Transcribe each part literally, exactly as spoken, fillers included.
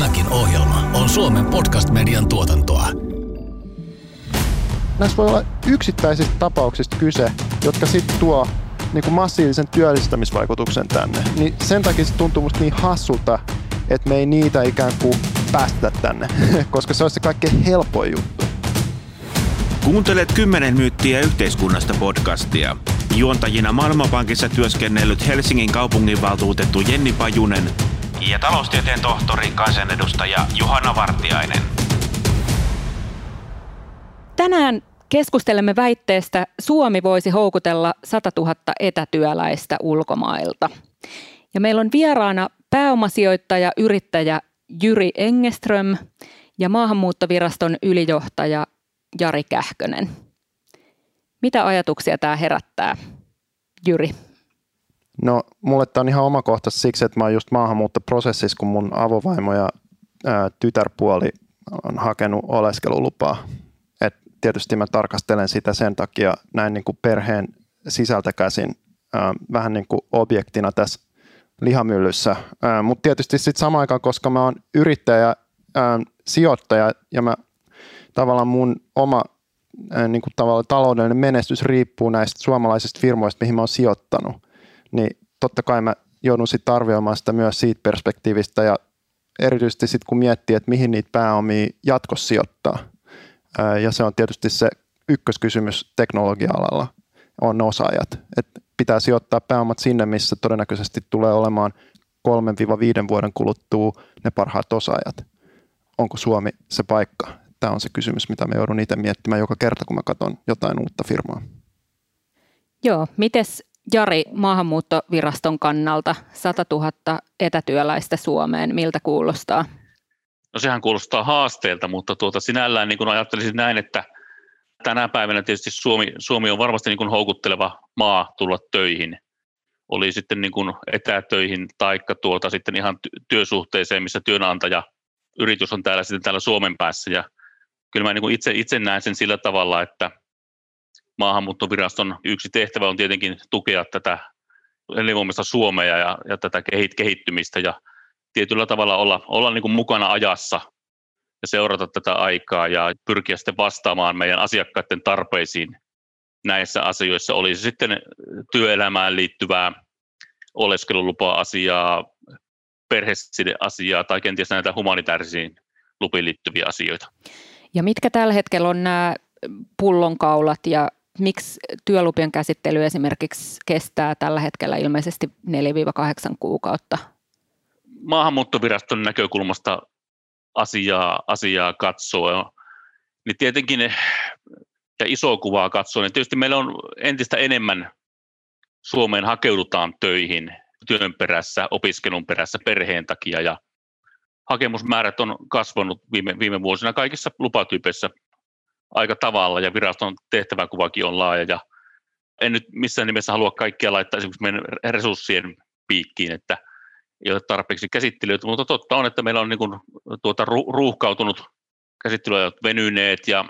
Tämäkin ohjelma on Suomen podcastmedian tuotantoa. Näissä voi olla yksittäisistä tapauksista kyse, jotka sitten tuo niin kuin massiivisen työllistämisvaikutuksen tänne. Niin sen takia se tuntuu musta niin hassulta, että me ei niitä ikään kuin päästä tänne, koska se olisi se kaikkein helpoin juttu. Kuuntelet Kymmenen myyttiä yhteiskunnasta podcastia. Juontajina Maailmanpankissa työskennellyt Helsingin kaupunginvaltuutettu Jenni Pajunen ja taloustieteen tohtori, kansanedustaja Juhana Vartiainen. Tänään keskustelemme väitteestä, Suomi voisi houkutella satatuhatta etätyöläistä ulkomailta. Ja meillä on vieraana pääomasijoittaja, yrittäjä Jyri Engeström ja Maahanmuuttoviraston ylijohtaja Jari Kähkönen. Mitä ajatuksia tämä herättää, Jyri? No, mulle tämä on ihan omakohtaisesti siksi, että mä oon just maahanmuuttoprosessissa, kun mun avovaimo ja ää, tytärpuoli on hakenut oleskelulupaa. Et tietysti mä tarkastelen sitä sen takia näin niin kuin perheen sisältä käsin ää, vähän niin kuin objektina tässä lihamyllyssä. Mutta tietysti sitten samaan aikaan, koska mä oon yrittäjä, ää, sijoittaja ja mä tavallaan mun oma ää, niin kuin tavallaan taloudellinen menestys riippuu näistä suomalaisista firmoista, mihin mä oon sijoittanut. Niin totta kai mä joudun sitten arvioimaan sitä myös siitä perspektiivistä ja erityisesti sitten kun miettii, että mihin niitä pääomia jatkossa sijoittaa. Ja se on tietysti se ykköskysymys teknologia-alalla on osaajat. Että pitää sijoittaa pääomat sinne, missä todennäköisesti tulee olemaan kolmesta viiteen vuoden kuluttua ne parhaat osaajat. Onko Suomi se paikka? Tämä on se kysymys, mitä mä joudun itse miettimään joka kerta, kun mä katson jotain uutta firmaa. Joo, mites Jari, Maahanmuuttoviraston kannalta satatuhatta etätyöläistä Suomeen, miltä kuulostaa? No sehän kuulostaa haasteelta, mutta tuota, sinällään niin kun ajattelisin näin, että tänä päivänä tietysti Suomi, Suomi on varmasti niin kun houkutteleva maa tulla töihin. Oli sitten niin kun etätöihin tai tuota, sitten ihan työsuhteeseen, missä työnantaja, yritys on täällä, sitten täällä Suomen päässä. Ja kyllä mä niin kun itse, itse näen sen sillä tavalla, että Maahanmuuttoviraston yksi tehtävä on tietenkin tukea tätä elinvoimaista Suomea ja, ja tätä kehittymistä ja tietyllä tavalla olla, olla niin kuin mukana ajassa ja seurata tätä aikaa ja pyrkiä sitten vastaamaan meidän asiakkaiden tarpeisiin näissä asioissa. Oli se sitten työelämään liittyvää oleskelulupa-asiaa, perheside-asiaa tai kenties näitä humanitaarisiin lupiin liittyviä asioita. Ja mitkä tällä hetkellä on nämä pullonkaulat ja miksi työlupien käsittely esimerkiksi kestää tällä hetkellä ilmeisesti neljästä kahdeksaan kuukautta? Maahanmuuttoviraston näkökulmasta asiaa, asiaa katsoo, niin tietenkin ja isoa kuvaa katsoo, niin tietysti meillä on entistä enemmän Suomeen hakeudutaan töihin työn perässä, opiskelun perässä, perheen takia ja hakemusmäärät on kasvanut viime, viime vuosina kaikissa lupatyypeissä aika tavalla ja viraston tehtäväkuvakin on laaja ja en nyt missään nimessä halua kaikkia laittaa esimerkiksi meidän resurssien piikkiin, että ei ole tarpeeksi käsittelyitä, mutta totta on, että meillä on niin kuin tuota ruuhkautunut käsittelyajat venyneet ja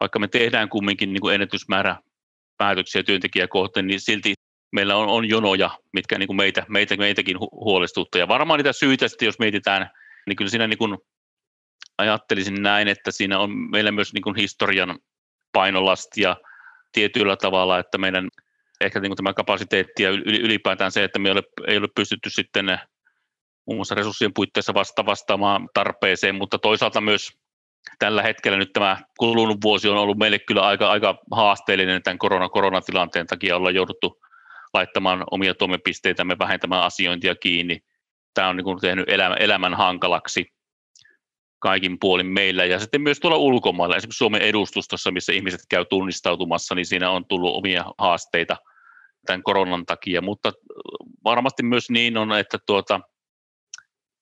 vaikka me tehdään kumminkin niin kuin ennätysmäärä päätöksiä työntekijää kohteen, niin silti meillä on, on jonoja, mitkä niin kuin meitä, meitä, meitäkin huolestuttaa ja varmaan niitä syitä sitten, jos mietitään, niin kyllä siinä niin kuin ajattelisin näin, että siinä on meillä myös niin kuin historian painolastia tietyllä tavalla, että meidän ehkä niin kuin tämä kapasiteetti ja ylipäätään se, että me ei ole pystytty sitten muun muassa resurssien puitteissa vasta vastaamaan tarpeeseen, mutta toisaalta myös tällä hetkellä nyt tämä kulunut vuosi on ollut meille kyllä aika, aika haasteellinen tämän korona, koronatilanteen takia, ollaan jouduttu laittamaan omia toimenpisteitämme, vähentämään asiointia kiinni. Tämä on niin kuin tehnyt elämän, elämän hankalaksi kaikin puolin meillä ja sitten myös tuolla ulkomailla, esimerkiksi Suomen edustustossa, missä ihmiset käy tunnistautumassa, niin siinä on tullut omia haasteita tämän koronan takia, mutta varmasti myös niin on, että tuota,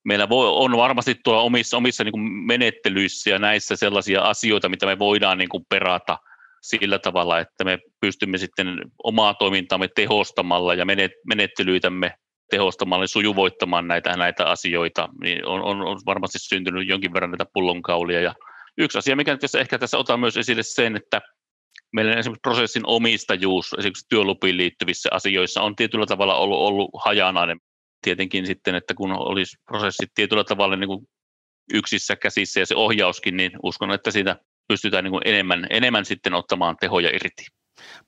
meillä voi, on varmasti tuolla omissa, omissa niin kuin menettelyissä ja näissä sellaisia asioita, mitä me voidaan niin kuin perata sillä tavalla, että me pystymme sitten omaa toimintaamme tehostamalla ja menettelyitämme tehostamalla sujuvoittamaan näitä, näitä asioita, niin on, on, on varmasti syntynyt jonkin verran näitä pullonkaulia. Ja yksi asia, mikä tässä ehkä tässä otan myös esille sen, että meillä esimerkiksi prosessin omistajuus, esimerkiksi työlupiin liittyvissä asioissa on tietyllä tavalla ollut, ollut hajanainen. tietenkin sitten, että kun olisi prosessit tietyllä tavalla niin kuin yksissä käsissä ja se ohjauskin, niin uskon, että siitä pystytään niin kuin enemmän, enemmän sitten ottamaan tehoja irti.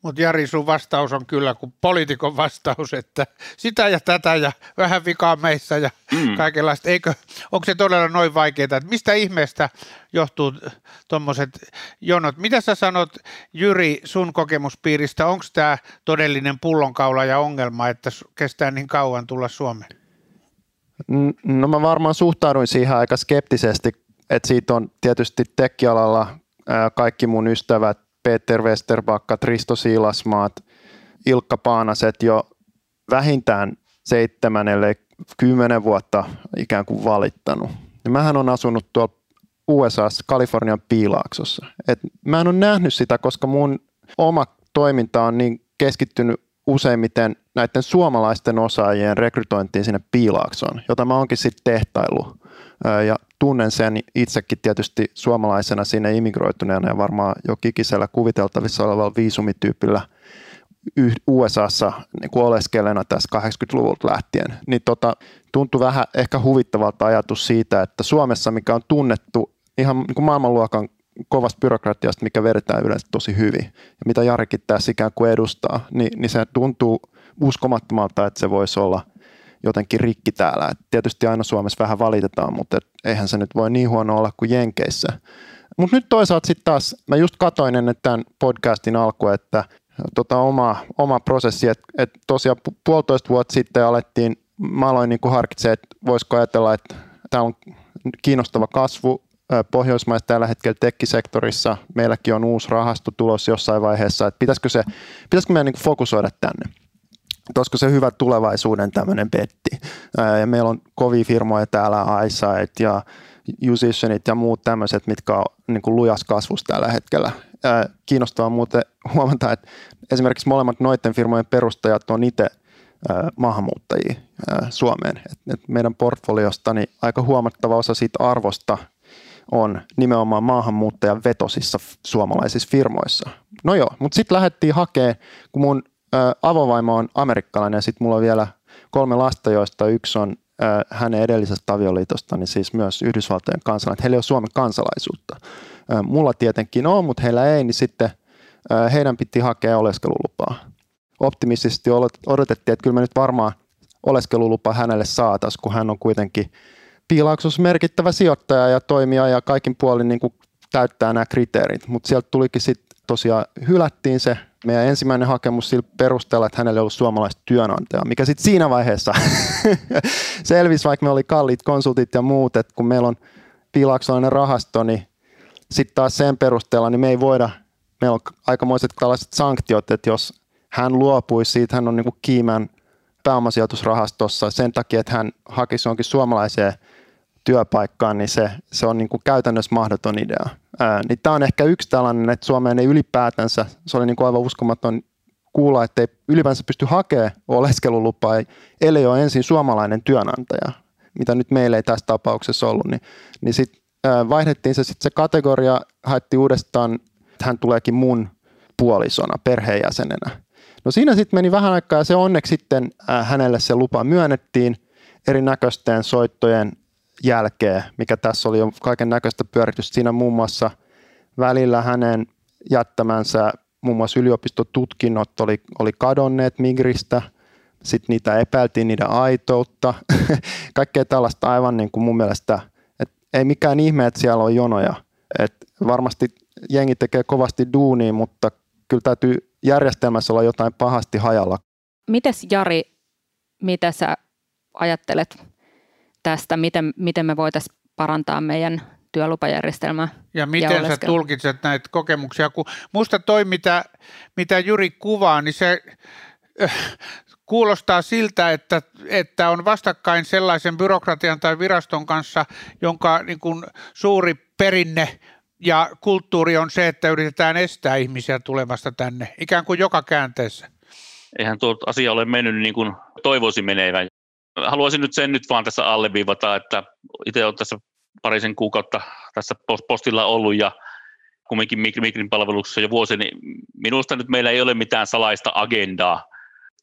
Mutta Jari, sun vastaus on kyllä kuin poliitikon vastaus, että sitä ja tätä ja vähän vikaa meissä ja mm. kaikenlaista. Eikö, onko se todella noin vaikeaa? Et mistä ihmeestä johtuu tuommoiset jonot? Mitä sä sanot, Jyri, sun kokemuspiiristä? Onko tämä todellinen pullonkaula ja ongelma, että kestää niin kauan tulla Suomeen? No mä varmaan suhtauduin siihen aika skeptisesti, että siitä on tietysti tekkialalla kaikki mun ystävät, Peter Westerbacka, Risto Siilasmaat, Ilkka Paanaset jo vähintään seitsemänelle kymmenen vuotta ikään kuin valittanut. Ja mähän on asunut tuolla U S A:ssa, Kalifornian Piilaaksossa. Et mä en ole nähnyt sitä, koska mun oma toiminta on niin keskittynyt useimmiten näiden suomalaisten osaajien rekrytointiin sinne Piilaaksoon, jota mä oonkin sitten tehtaillut. Ja tunnen sen itsekin tietysti suomalaisena sinne immigroituneena ja varmaan jo kikisellä kuviteltavissa olevalla viisumityypillä U S A:ssa niin kuin oleskelena tässä kahdeksankymmentäluvulta lähtien. Niin tota, tuntui vähän ehkä huvittavalta ajatus siitä, että Suomessa, mikä on tunnettu ihan niin kuin maailmanluokan kovasta byrokratiasta, mikä vedetään yleensä tosi hyvin ja mitä Jarikin tässä ikään kuin edustaa, niin, niin se tuntuu uskomattomalta, että se voisi olla jotenkin rikki täällä. Et tietysti aina Suomessa vähän valitetaan, mutta et eihän se nyt voi niin huono olla kuin Jenkeissä. Mutta nyt toisaalta sitten taas, mä just katsoin ennen tämän podcastin alku, että tota oma, oma prosessi, että et tosiaan pu- puolitoista vuotta sitten alettiin, mä aloin niinku harkitsemaan, että voisiko ajatella, että tämä on kiinnostava kasvu Pohjoismaissa tällä hetkellä tekkisektorissa, meilläkin on uusi rahasto tulos jossain vaiheessa, että pitäisikö, se, pitäisikö meidän niinku fokusoida tänne. Olisiko se hyvä tulevaisuuden tämmöinen betti. Ja meillä on kovia firmoja täällä, iSight ja Musicianit ja muut tämmöiset, mitkä on niin kuin lujas kasvussa tällä hetkellä. Kiinnostavaa muuten huomata, että esimerkiksi molemmat noiden firmojen perustajat on itse maahanmuuttajia Suomeen. Et meidän portfoliostani niin aika huomattava osa siitä arvosta on nimenomaan maahanmuuttajan vetosissa suomalaisissa firmoissa. No joo, mutta sitten lähdettiin hakemaan, kun mun avovaimo on amerikkalainen ja sitten mulla on vielä kolme lasta, joista yksi on äh, hänen edellisestä avioliitosta, niin siis myös Yhdysvaltojen kansalainen. Heillä ei ole Suomen kansalaisuutta. Äh, mulla tietenkin on, mutta heillä ei, niin sitten äh, heidän piti hakea oleskelulupaa. Optimistisesti odotettiin, että kyllä me nyt varmaan oleskelulupa hänelle saataisiin, kun hän on kuitenkin Piilaaksossa merkittävä sijoittaja ja toimija ja kaikin puolin niin kuin täyttää nämä kriteerit. Mutta sieltä tulikin sitten tosiaan hylättiin se meidän ensimmäinen hakemus sillä perusteella, että hänellä ei ollut suomalaista työnantajaa, mikä sitten siinä vaiheessa selvisi, vaikka me oli kalliit konsultit ja muut, että kun meillä on piilaaksalainen rahasto, niin sitten taas sen perusteella, niin me ei voida, meillä on aikamoiset tällaiset sanktiot, että jos hän luopuisi siitä, hän on niin kuin Kiimän pääomasijoitusrahastossa sen takia, että hän hakisi jonkin suomalaiseen työpaikkaan, niin se, se on niin kuin käytännössä mahdoton idea. Ää, niin tämä on ehkä yksi tällainen, että Suomeen ei ylipäätänsä, se oli niin kuin aivan uskomaton kuulla, että ei ylipäänsä pysty hakemaan oleskelulupaa, ellei ole ensin suomalainen työnantaja, mitä nyt meillä ei tässä tapauksessa ollut. Niin, niin sitten vaihdettiin se, sit se kategoria, haettiin uudestaan, että hän tuleekin mun puolisona, perheenjäsenenä. No siinä sitten meni vähän aikaa ja se onneksi sitten ää, hänelle se lupa myönnettiin erinäköisten soittojen jälkeen, mikä tässä oli jo kaiken näköistä pyöritystä. Siinä muun muassa välillä hänen jättämänsä muun muassa yliopistotutkinnot oli, oli kadonneet Migristä, sitten niitä epäiltiin niiden aitoutta, kaikkea tällaista aivan niin kuin mun mielestä, että ei mikään ihme, että siellä on jonoja. Että varmasti jengi tekee kovasti duunia, mutta kyllä täytyy järjestelmässä olla jotain pahasti hajalla. Mites Jari, mitä sä ajattelet tästä, miten, miten me voitaisiin parantaa meidän työlupajärjestelmää. Ja miten ja sä tulkitset näitä kokemuksia? Kun musta toi, mitä, mitä Jyri kuvaa, niin se äh, kuulostaa siltä, että, että on vastakkain sellaisen byrokratian tai viraston kanssa, jonka niin kun suuri perinne ja kulttuuri on se, että yritetään estää ihmisiä tulemasta tänne, ikään kuin joka käänteessä. Eihän tuo asia ole mennyt niin kuin toivoisi menevän. Haluaisin nyt sen nyt vaan tässä alleviivata, että itse olen tässä parisen kuukautta tässä postilla ollut ja kumminkin Migrin palveluksessa jo vuosi, niin minusta nyt meillä ei ole mitään salaista agendaa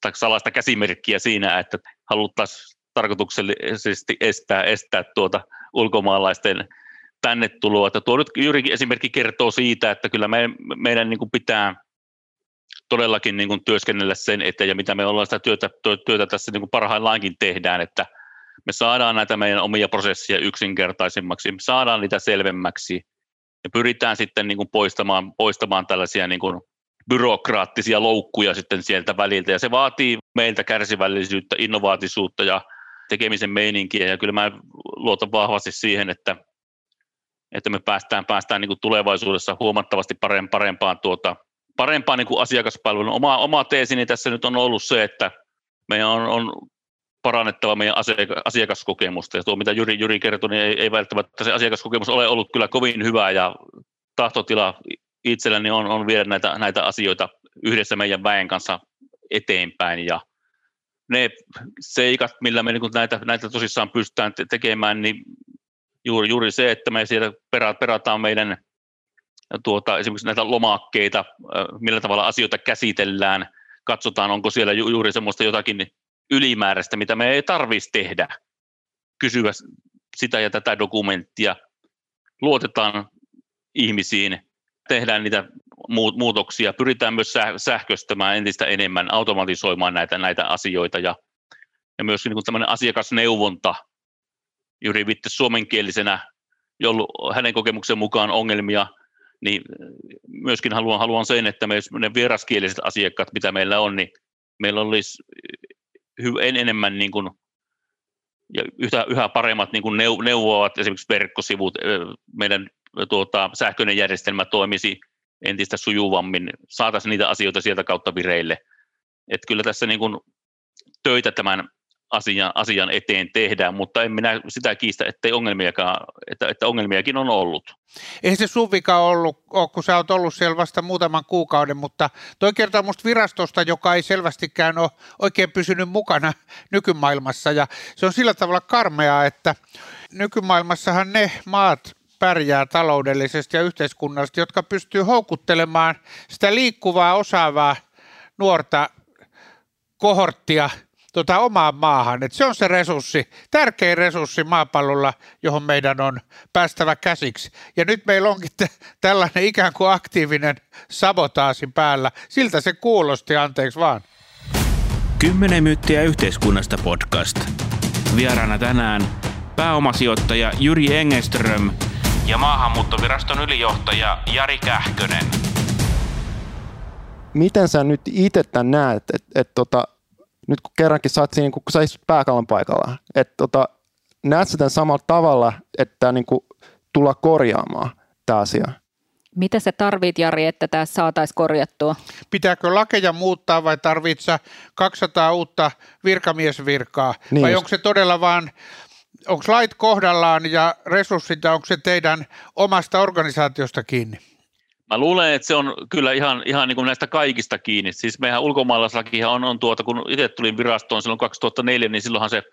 tai salaista käsimerkkiä siinä, että haluttaisiin tarkoituksellisesti estää, estää tuota ulkomaalaisten tänne tuloa. Että tuo nyt Jyrikin esimerkki kertoo siitä, että kyllä me, meidän niin kuin pitää todellakin niin kuin työskennellä sen eteen, ja mitä me ollaan sitä työtä, työtä tässä niin kuin parhaillaankin tehdään, että me saadaan näitä meidän omia prosesseja yksinkertaisemmaksi, me saadaan niitä selvemmäksi, ja pyritään sitten niin kuin poistamaan, poistamaan tällaisia niin kuin byrokraattisia loukkuja sitten sieltä väliltä, ja se vaatii meiltä kärsivällisyyttä, innovaatisuutta ja tekemisen meininkiä, ja kyllä mä luotan vahvasti siihen, että, että me päästään, päästään niin kuin tulevaisuudessa huomattavasti parempaan, tuota, parempaan niin kuin asiakaspalveluun. Oma, oma teesini tässä nyt on ollut se, että meidän on, on parannettava meidän asiakaskokemusta, ja tuo mitä Jyri, Jyri kertoi, niin ei, ei välttämättä se asiakaskokemus ole ollut kyllä kovin hyvä, ja tahtotila itselläni on, on viedä näitä, näitä asioita yhdessä meidän väen kanssa eteenpäin, ja ne seikat, millä me niin kuin näitä, näitä tosissaan pystytään te- tekemään, niin juuri, juuri se, että me sieltä pera- perataan meidän tuota, esimerkiksi näitä lomakkeita, millä tavalla asioita käsitellään, katsotaan, onko siellä ju- juuri semmoista jotakin ylimääräistä, mitä me ei tarvitsisi tehdä, kysyä sitä ja tätä dokumenttia, luotetaan ihmisiin, tehdään niitä muutoksia, pyritään myös sähköistämään entistä enemmän, automatisoimaan näitä, näitä asioita, ja, ja myös niin kuin tämmöinen asiakasneuvonta, Jyri viittasi suomenkielisenä, jolla hänen kokemuksen mukaan ongelmia, niin myöskin haluan, haluan sen, että me, ne vieraskieliset asiakkaat, mitä meillä on, niin meillä olisi enemmän niin kuin, ja yhä, yhä paremmat niin kuin neuvovat esimerkiksi verkkosivut, meidän Tuota, sähköinen järjestelmä toimisi entistä sujuvammin, saataisiin niitä asioita sieltä kautta vireille. Et kyllä tässä niin kun töitä tämän asian, asian eteen tehdään, mutta en minä sitä kiistä, ettei ongelmiakaan, että, että ongelmiakin on ollut. Ei se sun vika ollut, kun sä oot ollut siellä vasta muutaman kuukauden, mutta toi kertoo musta virastosta, joka ei selvästikään ole oikein pysynyt mukana nykymaailmassa, ja se on sillä tavalla karmeaa, että nykymaailmassahan ne maat pärjää taloudellisesti ja yhteiskunnallisesti, jotka pystyy houkuttelemaan sitä liikkuvaa, osaavaa nuorta kohorttia tuota, omaan maahan. Et se on se resurssi, tärkein resurssi maapallolla, johon meidän on päästävä käsiksi. Ja nyt meillä onkin t- tällainen ikään kuin aktiivinen sabotaasi päällä. Siltä se kuulosti, anteeksi vaan. Kymmenen myyttiä yhteiskunnasta podcast. Vieraana tänään pääomasijoittaja Jyri Engeström ja Maahanmuuttoviraston ylijohtaja Jari Kähkönen. Miten sä nyt itse tämän näet, että et, tota, nyt kun kerrankin sä oot siinä, kun sä istut pääkallan paikalla, että tota, näet sä tämän samalla tavalla, että niinku tulla korjaamaan tämä asia? Mitä sä tarvit, Jari, että tämä saataisiin korjattua? Pitääkö lakeja muuttaa vai tarvitset sä kaksisataa uutta virkamiesvirkaa? Niin vai just. Onko se todella vaan... Onko lait kohdallaan ja resurssit, onko se teidän omasta organisaatiosta kiinni? Mä luulen, että se on kyllä ihan, ihan niin kuin näistä kaikista kiinni. Siis meidän ulkomaalaislakihan on, on tuota, kun itse tulin virastoon silloin kaksituhattaneljä, niin silloinhan se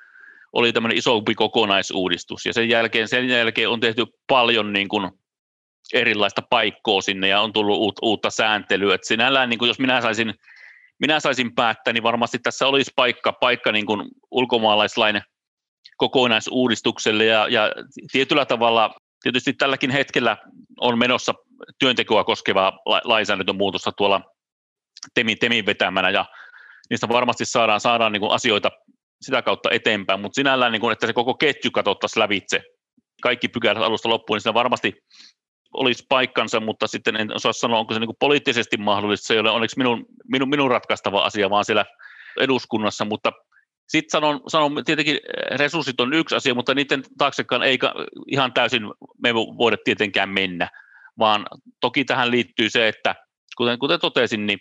oli tämmöinen isompi kokonaisuudistus. Ja sen jälkeen, sen jälkeen on tehty paljon niin kuin erilaista paikkoa sinne ja on tullut uutta sääntelyä. Et sinällään, niin kuin jos minä saisin, minä saisin päättää, niin varmasti tässä olisi paikka, paikka niin kuin ulkomaalaislain kokonaisuudistukselle ja, ja tietyllä tavalla tietysti tälläkin hetkellä on menossa työntekoa koskevaa lainsäädäntömuutosta tuolla temin, temin vetämänä ja niistä varmasti saadaan, saadaan niin kuin asioita sitä kautta eteenpäin, mutta sinällään, niin kuin, että se koko ketju katsottaisiin lävitse, kaikki pykälät alusta loppuun, niin siinä varmasti olisi paikkansa, mutta sitten en osaa sanoa, onko se niin kuin poliittisesti mahdollista, se ei ole onneksi minun, minun, minun ratkaistava asia, vaan siellä eduskunnassa, mutta sitten sanon, sanon, tietenkin resurssit on yksi asia, mutta niiden taaksekaan ei ihan täysin me voida tietenkään mennä, vaan toki tähän liittyy se, että kuten, kuten totesin, niin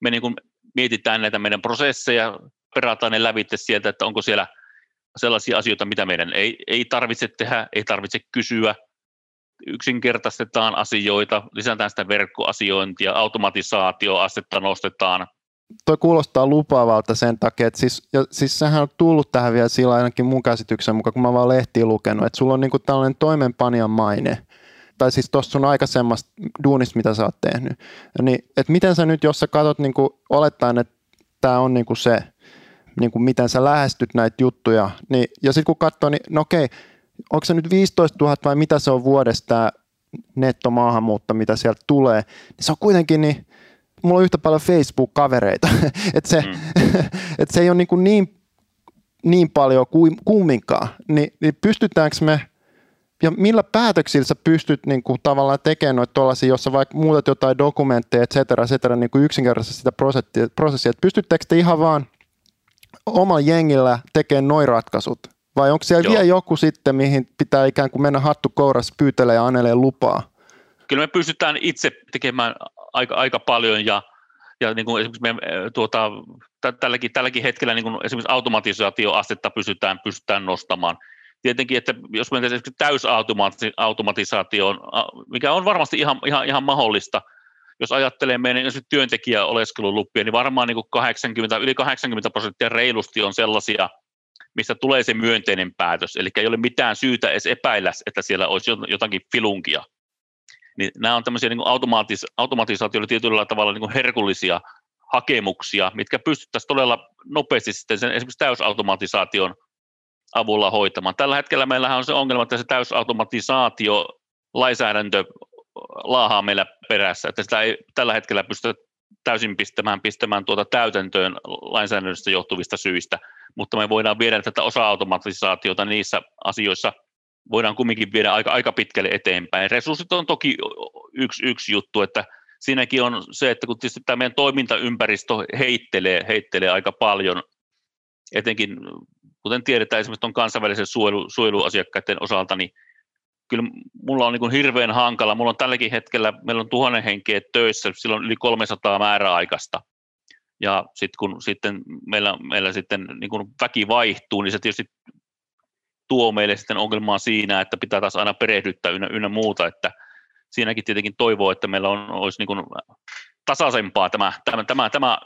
me niin kuin mietitään näitä meidän prosesseja, perataan ne lävitse sieltä, että onko siellä sellaisia asioita, mitä meidän ei, ei tarvitse tehdä, ei tarvitse kysyä, yksinkertaistetaan asioita, lisätään sitä verkkoasiointia, automatisaatioastetta nostetaan. Toi kuulostaa lupaavalta sen takia, että siis, ja, siis sähän on tullut tähän vielä sillä ainakin mun käsityksen mukaan, kun mä vaan lehtiä lukenut, että sulla on niinku tällainen toimenpanijan maine, tai siis tuossa sun aikaisemmasta duunista, mitä sä oot tehnyt, niin, että miten sä nyt, jos sä katsot, niinku, olettaen, että tämä on niinku se, niin kuin miten sä lähestyt näitä juttuja. Niin, ja sitten kun katsoo, niin no okei, onko se nyt viisitoistatuhatta vai mitä se on vuodessa tämä nettomaahanmuutta, mitä sieltä tulee, niin se on kuitenkin niin, mulla on yhtä paljon Facebook-kavereita, että se, mm. et se ei ole niin, kuin niin, niin paljon kuin kumminkaan, Ni, niin pystytäänkö me, ja millä päätöksillä sä pystyt niin kuin tavallaan tekemään noita tuollaisia, jos sä vaikka muutat jotain dokumentteja, et cetera, et cetera, niin kuin yksinkertaisesti sitä prosessia, että pystyttekö te ihan vaan omalla jengillä tekemään noi ratkaisut, vai onko siellä Joo. vielä joku sitten, mihin pitää ikään kuin mennä hattu kourassa, pyytelee ja anelee lupaa? Kyllä me pystytään itse tekemään aika, aika paljon ja, ja niin kuin esimerkiksi me, tuota, tälläkin, tälläkin hetkellä niin kuin esimerkiksi automatisaatioastetta pystytään, pystytään nostamaan. Tietenkin, että jos mennään esimerkiksi täysautomatisaatioon, mikä on varmasti ihan, ihan, ihan mahdollista, jos ajattelee meidän työntekijä oleskeluluppia, niin varmaan niin kuin kahdeksankymmentä, yli kahdeksankymmentä prosenttia reilusti on sellaisia, mistä tulee se myönteinen päätös, eli ei ole mitään syytä edes epäillä, että siellä olisi jotakin filunkia. Niin nämä on tämmöisiä niin kuin automaattis- automatisaatioilla tietyllä tavalla niin kuin herkullisia hakemuksia, mitkä pystyttäisiin todella nopeasti sitten sen esimerkiksi täysautomatisaation avulla hoitamaan. Tällä hetkellä meillähän on se ongelma, että se täysautomatisaatio lainsäädäntö laahaa meillä perässä, että sitä ei tällä hetkellä pystytä täysin pistämään, pistämään tuota täytäntöön lainsäädännöstä johtuvista syistä, mutta me voidaan viedä tätä osa-automatisaatiota niissä asioissa, voidaan kumminkin viedä aika, aika pitkälle eteenpäin. Resurssit on toki yksi, yksi juttu, että siinäkin on se, että kun tietysti tämä meidän toimintaympäristö heittelee, heittelee aika paljon, etenkin kuten tiedetään esimerkiksi tuon kansainvälisen suojelu, suojeluasiakkaiden osalta, niin kyllä mulla on niin kuin hirveän hankala, mulla on tälläkin hetkellä, meillä on tuhannen henkeä töissä, sillä on yli kolmesataa määräaikaista, ja sitten kun sitten meillä, meillä sitten niin kuin väki vaihtuu, niin se tietysti tuo meille sitten ongelmaa siinä, että pitää taas aina perehdyttää ynnä, ynnä muuta, että siinäkin tietenkin toivoo, että meillä on, olisi niin kuin tasaisempaa tämä, tämä, tämä, tämä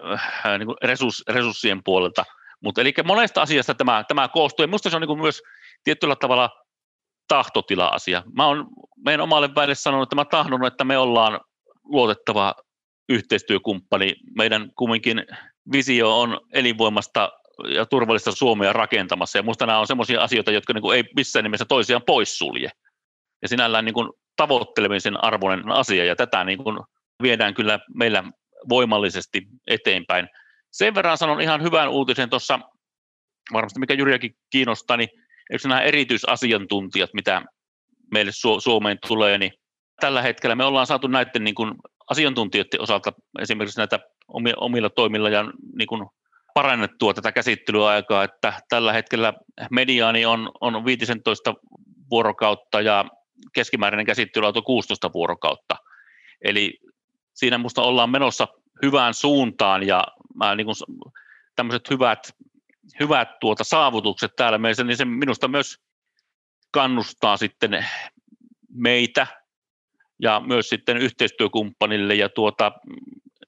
niin kuin resurs, resurssien puolelta, mutta eli monesta asiasta tämä, tämä koostuu, ja minusta se on niin kuin myös tietyllä tavalla tahtotila-asia. Mä oon meidän omalle välille sanonut, että mä tahdon, että me ollaan luotettava yhteistyökumppani. Meidän kumminkin visio on elinvoimasta ja turvallista Suomea rakentamassa, ja musta nämä on semmoisia asioita, jotka niin kuin ei missään nimessä toisiaan poissulje. Ja sinällään niin kuin tavoittelemisen arvoinen asia, ja tätä niin kuin viedään kyllä meillä voimallisesti eteenpäin. Sen verran sanon ihan hyvän uutisen tuossa, varmasti mikä Jyriäkin kiinnostaa, niin eikö nämä erityisasiantuntijat, mitä meille Suomeen tulee, niin tällä hetkellä me ollaan saatu näiden niin kuin asiantuntijoiden osalta esimerkiksi näitä omilla toimilla ja niin kuin parannettua tätä käsittelyaikaa, että tällä hetkellä mediaani on, on viisitoista vuorokautta ja keskimääräinen käsittelyauto kuusitoista vuorokautta. Eli siinä musta ollaan menossa hyvään suuntaan ja mä niin kuin tämmöiset hyvät Hyvät tuota, saavutukset täällä meissä, niin se minusta myös kannustaa sitten meitä ja myös sitten yhteistyökumppanille ja tuota,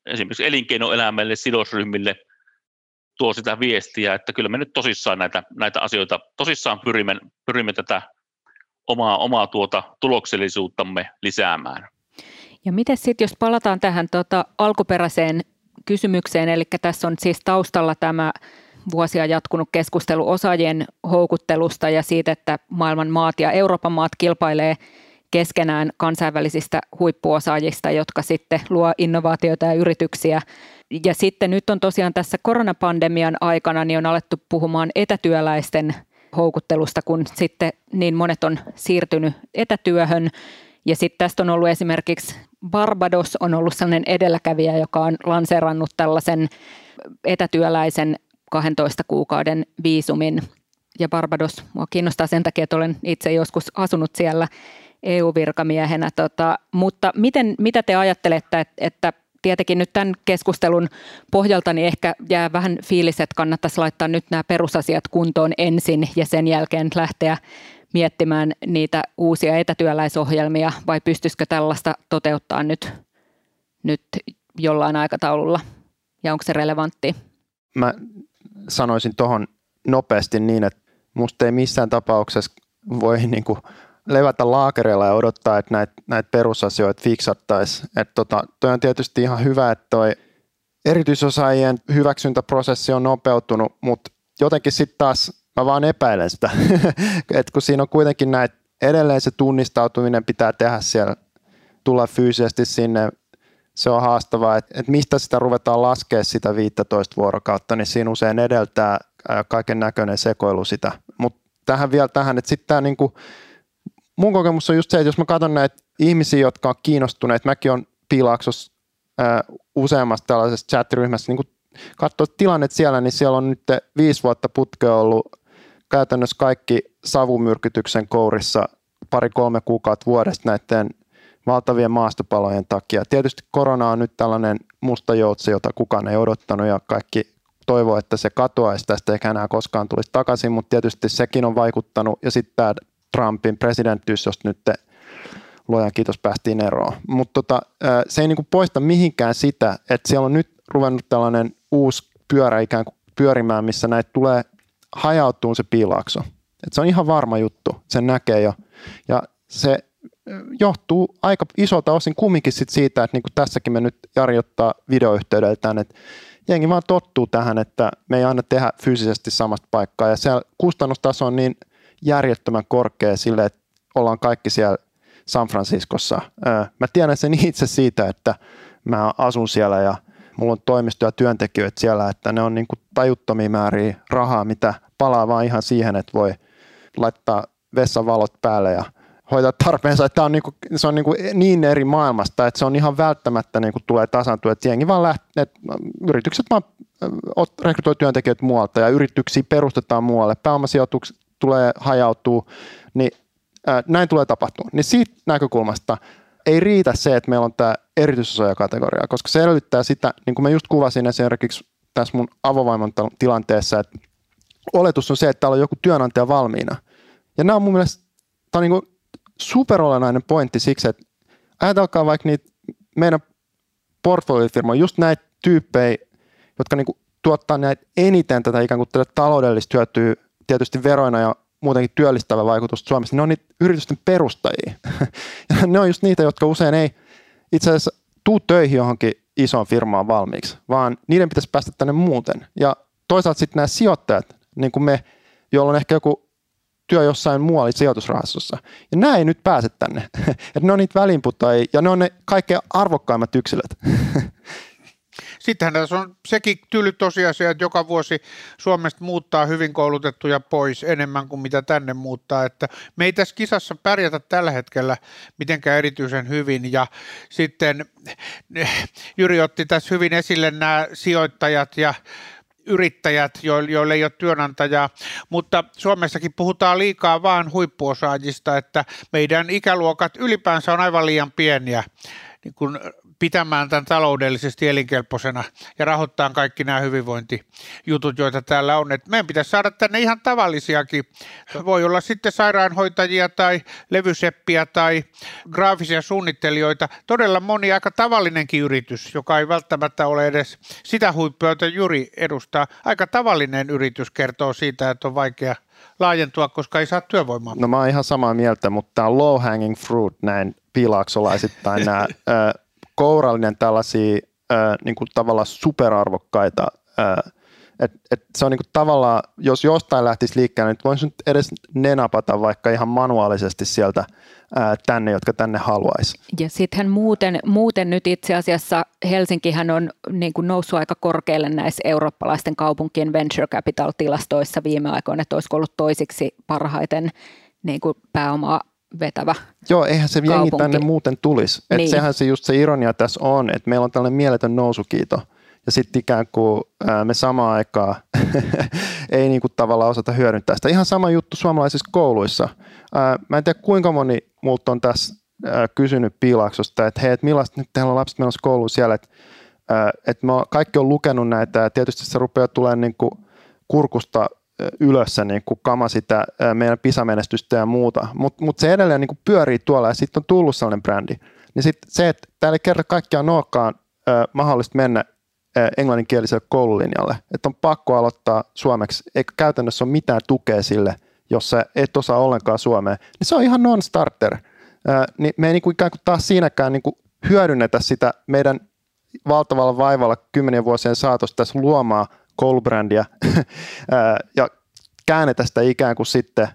esimerkiksi elinkeinoelämälle, sidosryhmille tuo sitä viestiä, että kyllä me nyt tosissaan näitä, näitä asioita, tosissaan pyrimme, pyrimme tätä omaa, omaa tuota, tuloksellisuuttamme lisäämään. Ja miten sitten, jos palataan tähän tuota, alkuperäiseen kysymykseen, eli tässä on siis taustalla tämä vuosia jatkunut keskustelu osaajien houkuttelusta ja siitä, että maailman maat ja Euroopan maat kilpailee keskenään kansainvälisistä huippuosaajista, jotka sitten luo innovaatioita ja yrityksiä. Ja sitten nyt on tosiaan tässä koronapandemian aikana niin on alettu puhumaan etätyöläisten houkuttelusta, kun sitten niin monet on siirtynyt etätyöhön. Ja sitten tästä on ollut esimerkiksi Barbados on ollut sellainen edelläkävijä, joka on lanseerannut tällaisen etätyöläisen kahdentoista kuukauden viisumin, ja Barbados mua kiinnostaa sen takia, että olen itse joskus asunut siellä E U-virkamiehenä, tota, mutta miten, mitä te ajattelette, että, että tietenkin nyt tämän keskustelun pohjalta niin ehkä jää vähän fiilis, että kannattaisi laittaa nyt nämä perusasiat kuntoon ensin ja sen jälkeen lähteä miettimään niitä uusia etätyöläisohjelmia, vai pystyisikö tällaista toteuttaa nyt, nyt jollain aikataululla ja onko se relevantti? Mä sanoisin tuohon nopeasti niin, että musta ei missään tapauksessa voi niinku levätä laakereilla ja odottaa, että näitä näit perusasioita fiksattaisiin. Tota, toi on tietysti ihan hyvä, että toi erityisosaajien hyväksyntäprosessi on nopeutunut, mutta jotenkin sitten taas mä vaan epäilen sitä, että kun siinä on kuitenkin näitä, edelleen se tunnistautuminen pitää tehdä siellä, tulla fyysisesti sinne, se on haastavaa, että et mistä sitä ruvetaan laskea sitä viisitoista vuorokautta, niin siinä usein edeltää kaiken näköinen sekoilu sitä, mutta tähän vielä tähän, että sitten tämä niinku, mun kokemus on just se, että jos mä katson näitä ihmisiä, jotka on kiinnostuneet, mäkin olen Piilaksossa ää, useammassa tällaisessa chat-ryhmässä, niin katsoo tilannet siellä, niin siellä on nyt viisi vuotta putkea ollut käytännössä kaikki savumyrkytyksen kourissa pari-kolme kuukautta vuodesta näiden valtavien maastopalojen takia. Tietysti korona on nyt tällainen musta joutsi, jota kukaan ei odottanut ja kaikki toivoo, että se katoaisi tästä eikä enää koskaan tulisi takaisin, mutta tietysti sekin on vaikuttanut ja sitten tämä Trumpin presidenttiys, josta nyt luojan kiitos päästiin eroon. Mutta tota, se ei niinku poista mihinkään sitä, että siellä on nyt ruvennut tällainen uusi pyörä ikään kuin pyörimään, missä näitä tulee hajautuun se Piilaakso. Et se on ihan varma juttu, sen näkee jo. Ja se johtuu aika isolta osin kumminkin sit siitä, että niinku tässäkin me nyt Jari ottaa videoyhteydeltään, että jengi vaan tottuu tähän, että me ei aina tehdä fyysisesti samasta paikkaa. Ja siellä kustannustaso on niin järjettömän korkea sille, että ollaan kaikki siellä San Franciscossa. Mä tiedän sen itse siitä, että mä asun siellä ja mulla on toimisto ja työntekijöitä siellä, että ne on niin kuin tajuttomia määriä rahaa, mitä palaa vaan ihan siihen, että voi laittaa vessavalot päälle ja hoitaa tarpeensa. Tämä on niin kuin, se on niin, kuin niin eri maailmasta, että se on ihan välttämättä niin kuin tulee tasantua, että jengi vaan lähtee, että yritykset vaan rekrytoi työntekijöitä muualta ja yrityksiä perustetaan muualle, pääomasijoitukset tulee hajautua, niin ää, näin tulee tapahtua. Niin siitä näkökulmasta ei riitä se, että meillä on tämä erityisosaajakategoria, koska se edellyttää sitä, niin kuin mä just kuvasin esimerkiksi tässä mun avovaimon tilanteessa, että oletus on se, että täällä on joku työnantaja valmiina. Ja nämä on mun mielestä, tämä on niin superolennainen pointti siksi, että ajatelkaa vaikka niitä meidän portfoliofirmoja, just näitä tyyppejä, jotka niin kuin tuottaa näitä eniten tätä ikään kuin tätä taloudellista hyötyä tietysti veroina ja muutenkin työllistävä vaikutus Suomessa, ne on niitä yritysten perustajia. Ja ne on just niitä, jotka usein ei itse asiassa tuu töihin johonkin isoon firmaan valmiiksi, vaan niiden pitäisi päästä tänne muuten. Ja toisaalta sitten nämä sijoittajat, niin kuin me, joilla on ehkä joku työ jossain muualla sijoitusrahastossa. Ja nämä ei nyt pääse tänne. Että ne on niitä väliinputoajia ja ne on ne kaikkein arvokkaimmat yksilöt. Sittenhän tässä on sekin tyly tosiasia, että joka vuosi Suomesta muuttaa hyvin koulutettuja pois enemmän kuin mitä tänne muuttaa. Että me ei tässä kisassa pärjätä tällä hetkellä mitenkään erityisen hyvin. Ja sitten Jyri otti tässä hyvin esille nämä sijoittajat ja yrittäjät, joille ei ole työnantajaa, mutta Suomessakin puhutaan liikaa vaan huippuosaajista, että meidän ikäluokat ylipäänsä on aivan liian pieniä. Niin kuin pitämään tämän taloudellisesti elinkelpoisena ja rahoittaa kaikki nämä hyvinvointijutut, joita täällä on. Et meidän pitäisi saada tänne ihan tavallisiakin. Voi olla sitten sairaanhoitajia tai levyseppiä tai graafisia suunnittelijoita. Todella moni aika tavallinenkin yritys, joka ei välttämättä ole edes sitä huippua, jota Jyri edustaa. Aika tavallinen yritys kertoo siitä, että on vaikea laajentua, koska ei saa työvoimaa. No mä oon ihan samaa mieltä, mutta tämä on low hanging fruit näin piilaksolaisittain nämä... kourallinen tällaisia äh, niinku tavallaan superarvokkaita, äh, että et se on niinku tavallaan, jos jostain lähtisi liikkeelle, niin voisi nyt edes nenapata vaikka ihan manuaalisesti sieltä äh, tänne, jotka tänne haluaisi. Ja sittenhän muuten, muuten nyt itse asiassa Helsinkihän on niinku noussut aika korkealle näissä eurooppalaisten kaupunkien venture capital-tilastoissa viime aikoina, että olisiko ollut toisiksi parhaiten niinku pääomaa vetävä joo, eihän se kaupunki. Jengi tänne muuten tulisi. Niin. Sehän se just se ironia tässä on, että meillä on tällainen mieletön nousukiito. Ja sitten ikään kuin me samaan aikaan ei niinku tavallaan osata hyödyntää sitä. Ihan sama juttu suomalaisissa kouluissa. Mä en tiedä kuinka moni multa on tässä kysynyt Piilaksosta, että hei, et millaista nyt teillä on lapset menossa kouluun siellä. Että et kaikki on lukenut näitä ja tietysti se rupeaa tulemaan niinku kurkusta ylös se niin kuin kama sitä meidän pisamenestystä ja muuta, mutta mut se edelleen niin kuin pyörii tuolla ja sitten on tullut sellainen brändi. Niin sitten se, että täällä ei kerta kaikkiaan olekaan äh, mahdollista mennä äh, englanninkieliselle koululinjalle, että on pakko aloittaa suomeksi, eikä käytännössä ole mitään tukea sille, jos sä et osaa ollenkaan suomea, niin se on ihan non-starter. Äh, niin me ei niin kuin ikään kuin taas siinäkään niin kuin hyödynnetä sitä meidän valtavalla vaivalla kymmenen vuosien saatossa tässä luomaa koulubrändiä ja käännetä sitä ikään kuin sitten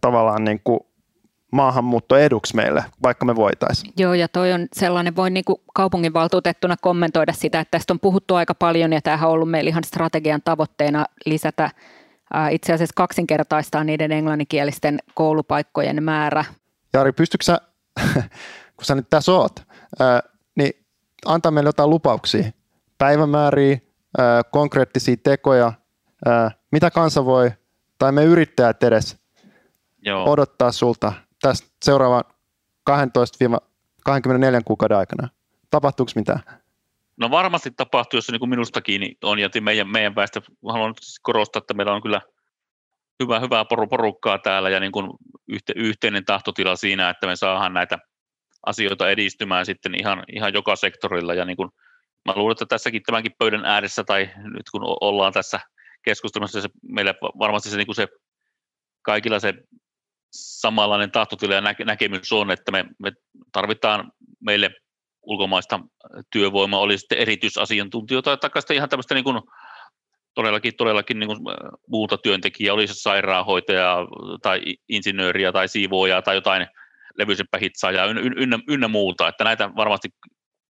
tavallaan niin kuin maahanmuutto eduksi meille, vaikka me voitaisiin. Joo, ja toi on sellainen, voin niin kuin kaupunginvaltuutettuna kommentoida sitä, että tästä on puhuttu aika paljon, ja tämähän on ollut meillä ihan strategian tavoitteena lisätä, äh, itse asiassa kaksinkertaistaa niiden englanninkielisten koulupaikkojen määrä. Jari, pystytkö sä, kun sä nyt tässä oot, äh, niin antaa meille jotain lupauksia, päivämääriä, äh, konkreettisia tekoja, äh, mitä kansa voi, tai me yrittäjät edes, Joo. odottaa sulta tästä seuraavan kaksitoista kaksikymmentäneljä kuukauden aikana? Tapahtuuko mitään? No varmasti tapahtuu, jos se niin kuin minustakin on, ja meidän, meidän päästä haluan korostaa, että meillä on kyllä hyvä, hyvää porukkaa täällä ja niin kuin yhte, yhteinen tahtotila siinä, että me saadaan näitä asioita edistymään sitten ihan, ihan joka sektorilla. Ja niin kuin, mä luulen, että tässäkin tämänkin pöydän ääressä tai nyt kun ollaan tässä keskustelussa, se, meillä varmasti se, niin kuin se kaikilla se samanlainen tahtotila ja näke- näkemys on, että me, me tarvitaan meille ulkomaista työvoimaa, oli sitten erityisasiantuntijoita tai sitten ihan tämmöistä niin kuin todellakin, todellakin niin kuin muuta työntekijää, oli se sairaanhoitajaa tai insinööriä tai siivoojaa tai jotain levyseppähitsaajaa ynnä, ynnä, ynnä muuta, että näitä varmasti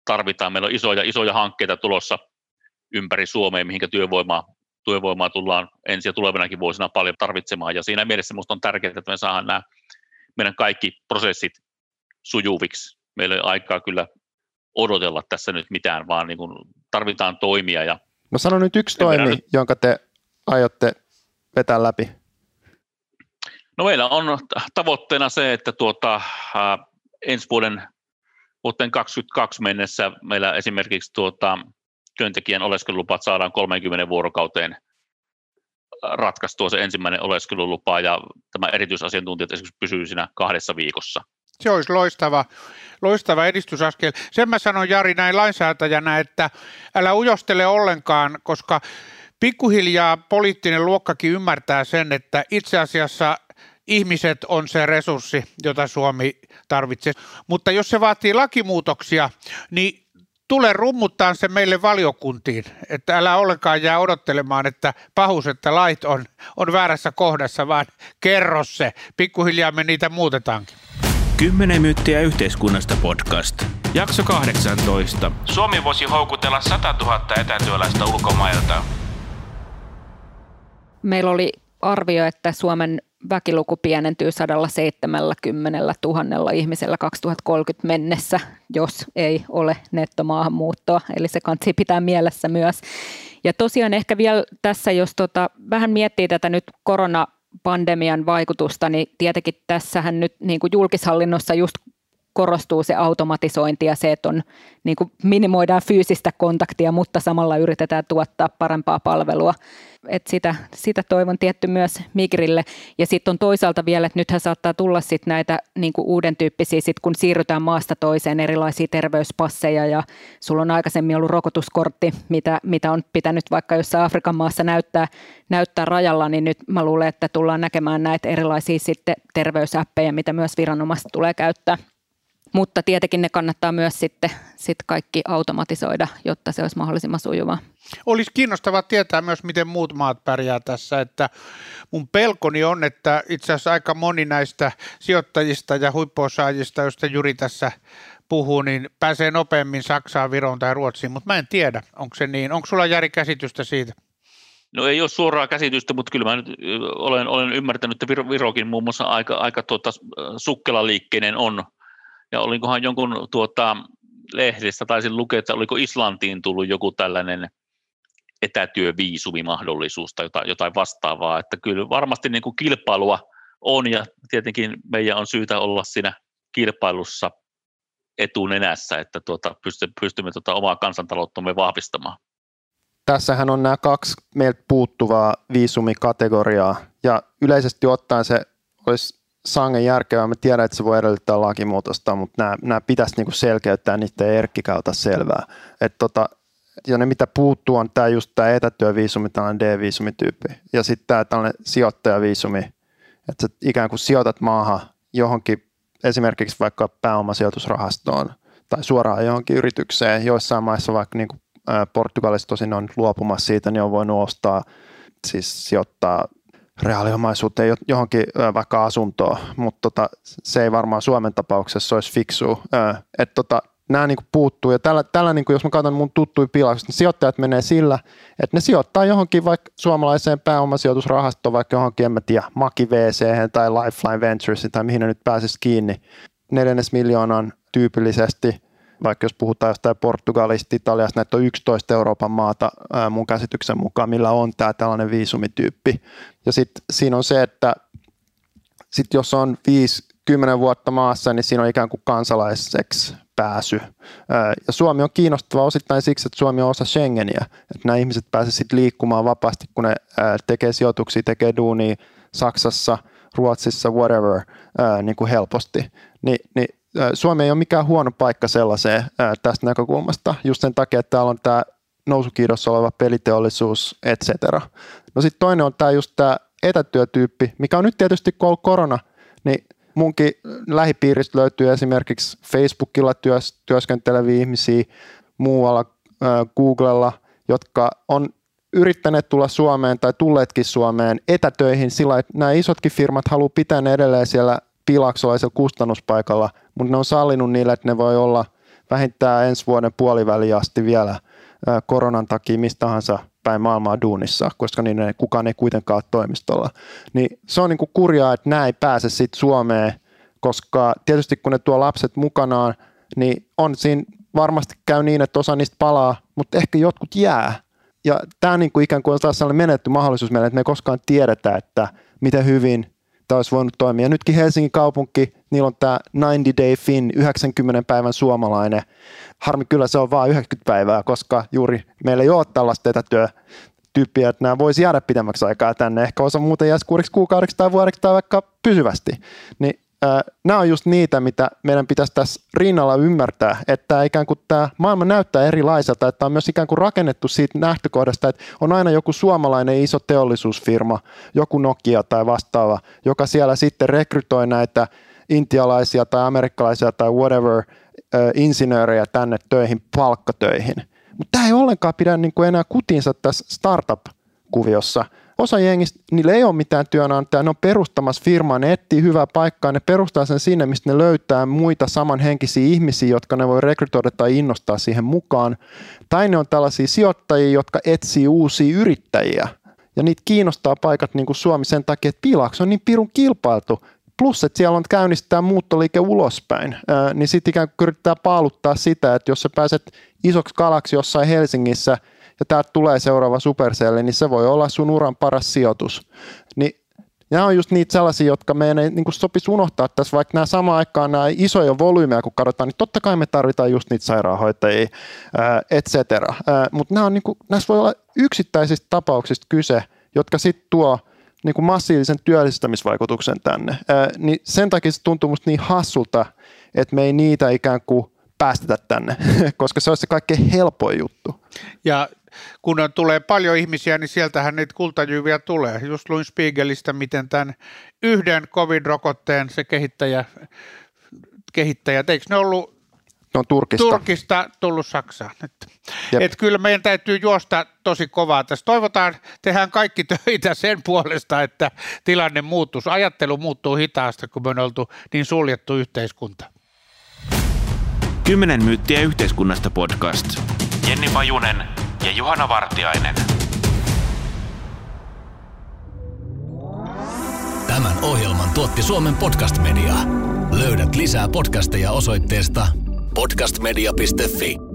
tarvitaan. Meillä on isoja, isoja hankkeita tulossa ympäri Suomea, mihinkä työvoimaa työvoimaa tullaan ensi ja tulevinakin vuosina paljon tarvitsemaan, ja siinä mielessä minusta on tärkeää, että me saadaan nämä meidän kaikki prosessit sujuviksi. Meillä ei ole aikaa kyllä odotella tässä nyt mitään, vaan niin kuin tarvitaan toimia. Ja no sano nyt yksi toimi, nyt... jonka te aiotte vetää läpi. No meillä on tavoitteena se, että tuota, äh, ensi vuoden vuoteen kaksikymmentäkaksi mennessä meillä esimerkiksi tuota, työntekijän oleskelulupat saadaan kolmeenkymmeneen vuorokauteen ratkaistua se ensimmäinen oleskelulupa, ja tämä erityisasiantuntijat esimerkiksi pysyy siinä kahdessa viikossa. Se olisi loistava, loistava edistysaskel. Sen mä sanon, Jari, näin lainsäätäjänä, että älä ujostele ollenkaan, koska pikkuhiljaa poliittinen luokkakin ymmärtää sen, että itse asiassa ihmiset on se resurssi, jota Suomi tarvitsee. Mutta jos se vaatii lakimuutoksia, niin tule rummuttaan se meille valiokuntiin, että älä ollenkaan jää odottelemaan, että pahus, että lait on, on väärässä kohdassa, vaan kerro se. Pikkuhiljaa me niitä muutetaankin. Kymmenen myyttiä yhteiskunnasta podcast. Jakso kahdeksantoista. Suomi voisi houkutella satatuhatta etätyöläistä ulkomailta. Meillä oli arvio, että Suomen väkiluku pienentyy sata seitsemänkymmentä tuhatta ihmisellä kaksituhattakolmekymmentä mennessä, jos ei ole nettomaahanmuuttoa. Eli se kansi pitää mielessä myös. Ja tosiaan ehkä vielä tässä, jos tota, vähän miettii tätä nyt koronapandemian vaikutusta, niin tietenkin tässähän nyt niin kuin julkishallinnossa just korostuu se automatisointi ja se, että on, niin kuin minimoidaan fyysistä kontaktia, mutta samalla yritetään tuottaa parempaa palvelua. Et sitä, sitä toivon tietty myös Migrille. Ja sitten on toisaalta vielä, että nythän saattaa tulla sit näitä niin kuin uuden tyyppisiä, sit kun siirrytään maasta toiseen, erilaisia terveyspasseja, ja sulla on aikaisemmin ollut rokotuskortti, mitä, mitä on pitänyt vaikka jossain Afrikan maassa näyttää, näyttää rajalla, niin nyt mä luulen, että tullaan näkemään näitä erilaisia sitten terveysäppejä, mitä myös viranomaista tulee käyttää. Mutta tietenkin ne kannattaa myös sitten sit kaikki automatisoida, jotta se olisi mahdollisimman sujuvaa. Olisi kiinnostavaa tietää myös, miten muut maat pärjää tässä. Että mun pelkoni on, että itse asiassa aika moni näistä sijoittajista ja huippuosaajista, joista Jyri tässä puhuu, niin pääsee nopeammin Saksaan, Viroon tai Ruotsiin. Mutta mä en tiedä, onko se niin. Onko sulla, Jari, käsitystä siitä? No ei ole suoraa käsitystä, mutta kyllä mä nyt olen, olen ymmärtänyt, että Virokin muun muassa aika, aika tuota, sukkelaliikkeinen on. Ja olinkohan jonkun tuota, lehdistä taisin lukea, että oliko Islantiin tullut joku tällainen etätyöviisumimahdollisuus tai jotain, jotain vastaavaa. Että kyllä varmasti niin kuin kilpailua on, ja tietenkin meidän on syytä olla siinä kilpailussa etunenässä, että tuota, pystymme tuota omaa kansantalouttamme vahvistamaan. Tässähän on nämä kaksi meiltä puuttuvaa viisumikategoriaa, ja yleisesti ottaen se olisi sangen järkevää. Mä tiedän, että se voi edellyttää lakimuutosta, mutta nämä, nämä pitäisi niinku selkeyttää, niitä ei erkkikään ota selvää. Et tota, ja ne mitä puuttuu on tämä just tämä etätyöviisumi, tällainen D-viisumityyppi, ja sitten tämä tällainen sijoittajaviisumi, että sä ikään kuin sijoitat maahan johonkin, esimerkiksi vaikka pääomasijoitusrahastoon tai suoraan johonkin yritykseen. Joissain maissa, vaikka niin kuin Portugalissa tosin on luopumassa siitä, niin on voinut ostaa, siis sijoittaa reaaliomaisuuteen johonkin vaikka asuntoon, mutta tota, se ei varmaan Suomen tapauksessa olisi fiksua. Että tota, nämä niin kuin puuttuu ja tällä, tällä niin kuin, jos mä katson mun tuttuja pilauksia, niin sijoittajat menee sillä, että ne sijoittaa johonkin vaikka suomalaiseen pääomasijoitusrahastoon, vaikka johonkin, en mä tiedä, Maki-V C tai Lifeline Ventures tai mihin ne nyt pääsisi kiinni. Neljännes miljoonan tyypillisesti, vaikka jos puhutaan jostain Portugalista, Italiasta, näitä on yksitoista Euroopan maata mun käsityksen mukaan, millä on tämä tällainen viisumityyppi. Ja sitten siinä on se, että sit jos on viisi kymmenen vuotta maassa, niin siinä on ikään kuin kansalaiseksi pääsy. Ja Suomi on kiinnostava osittain siksi, että Suomi on osa Schengeniä. Että nämä ihmiset pääsevät liikkumaan vapaasti, kun ne tekee sijoituksia, tekee duunia Saksassa, Ruotsissa, whatever, niin kuin helposti. Ni, niin Suomi ei ole mikään huono paikka sellaiseen tästä näkökulmasta, just sen takia, että täällä on tämä nousukiidossa oleva peliteollisuus, et cetera. No sitten toinen on tämä just tämä etätyötyyppi, mikä on nyt tietysti, kun on ollut korona, niin munkin lähipiiristä löytyy esimerkiksi Facebookilla työs, työskenteleviä ihmisiä, muualla äh, Googlella, jotka on yrittäneet tulla Suomeen tai tulleetkin Suomeen etätöihin sillä, että nämä isotkin firmat haluaa pitää ne edelleen siellä pilaksolaisella kustannuspaikalla, mutta ne on sallinut niille, että ne voi olla vähintään ensi vuoden puoliväliin asti vielä koronan takia mistahansa päin maailmaa duunissa, koska niin ei, kukaan ei kuitenkaan ole toimistolla. Niin se on niin kuin kurjaa, että nämä ei pääse sitten Suomeen, koska tietysti kun ne tuo lapset mukanaan, niin on siinä varmasti käy niin, että osa niistä palaa, mutta ehkä jotkut jää. Ja tämä niin kuin ikään kuin on taas sellainen menetty mahdollisuus meille, että me ei koskaan tiedetä, että miten hyvin tämä olisi voinut toimia. Ja nytkin Helsingin kaupunki, niillä on tämä ninety day Fin, yhdeksänkymmentä päivän suomalainen. Harmi kyllä se on vain yhdeksänkymmentä päivää, koska juuri meillä ei ole tällaista etätyötyyppiä, että nämä voisi jäädä pidemmäksi aikaa tänne. Ehkä osa muuten jäisi kuudeksi kuukaudeksi tai vuodeksi tai vaikka pysyvästi. Niin, äh, nämä on just niitä, mitä meidän pitäisi tässä rinnalla ymmärtää, että ikään kuin tämä maailma näyttää erilaiselta, että on myös ikään kuin rakennettu siitä lähtökohdasta, että on aina joku suomalainen iso teollisuusfirma, joku Nokia tai vastaava, joka siellä sitten rekrytoi näitä intialaisia tai amerikkalaisia tai whatever insinöörejä tänne töihin, palkkatöihin. Mutta tämä ei ollenkaan pidä niinku enää kutinsa tässä startup-kuviossa. Osa jengistä, niillä ei ole mitään työnantajaa, ne on perustamassa firmaa, ne etsii hyvää paikkaa, ne perustaa sen sinne, mistä ne löytää muita samanhenkisiä ihmisiä, jotka ne voi rekrytoida tai innostaa siihen mukaan. Tai ne on tällaisia sijoittajia, jotka etsii uusia yrittäjiä. Ja niitä kiinnostaa paikat niin kuin Suomi sen takia, että Piilaakso on niin pirun kilpailtu. Plus, että siellä on käynnistää muuttoliike ulospäin, niin sitten ikään kuin yritetään paaluttaa sitä, että jos sä pääset isoksi kalaksi jossain Helsingissä ja täältä tulee seuraava Supercell, niin se voi olla sun uran paras sijoitus. Niin nämä on just niitä sellaisia, jotka meidän ei niin kuin sopisi unohtaa tässä, vaikka nämä samaan aikaan nämä isoja volyymeja, kun katsotaan, niin totta kai me tarvitaan just niitä sairaanhoitajia, et cetera. Mutta nämä on niin kuin, näissä voi olla yksittäisistä tapauksista kyse, jotka sitten tuo niin kuin massiivisen työllistämisvaikutuksen tänne, Ää, niin sen takia se tuntuu musta niin hassulta, että me ei niitä ikään kuin päästetä tänne, koska se olisi se kaikkein helpoin juttu. Ja kun on, tulee paljon ihmisiä, niin sieltähän niitä kultajyviä tulee. Just luin Spiegelistä, miten tämän yhden covid-rokotteen se kehittäjä, kehittäjät, eikö ne ollut no, Turkista. Turkista tullut Saksaan. Että et kyllä meidän täytyy juosta tosi kovaa tässä. Toivotaan, tehdään kaikki töitä sen puolesta, että tilanne muuttuu. Ajattelu muuttuu hitaasti, kun me on oltu niin suljettu yhteiskunta. Kymmenen myyttiä yhteiskunnasta podcast. Jenni Pajunen ja Juhana Vartiainen. Tämän ohjelman tuotti Suomen podcastmedia. Löydät lisää podcasteja osoitteesta podcastmedia piste fi.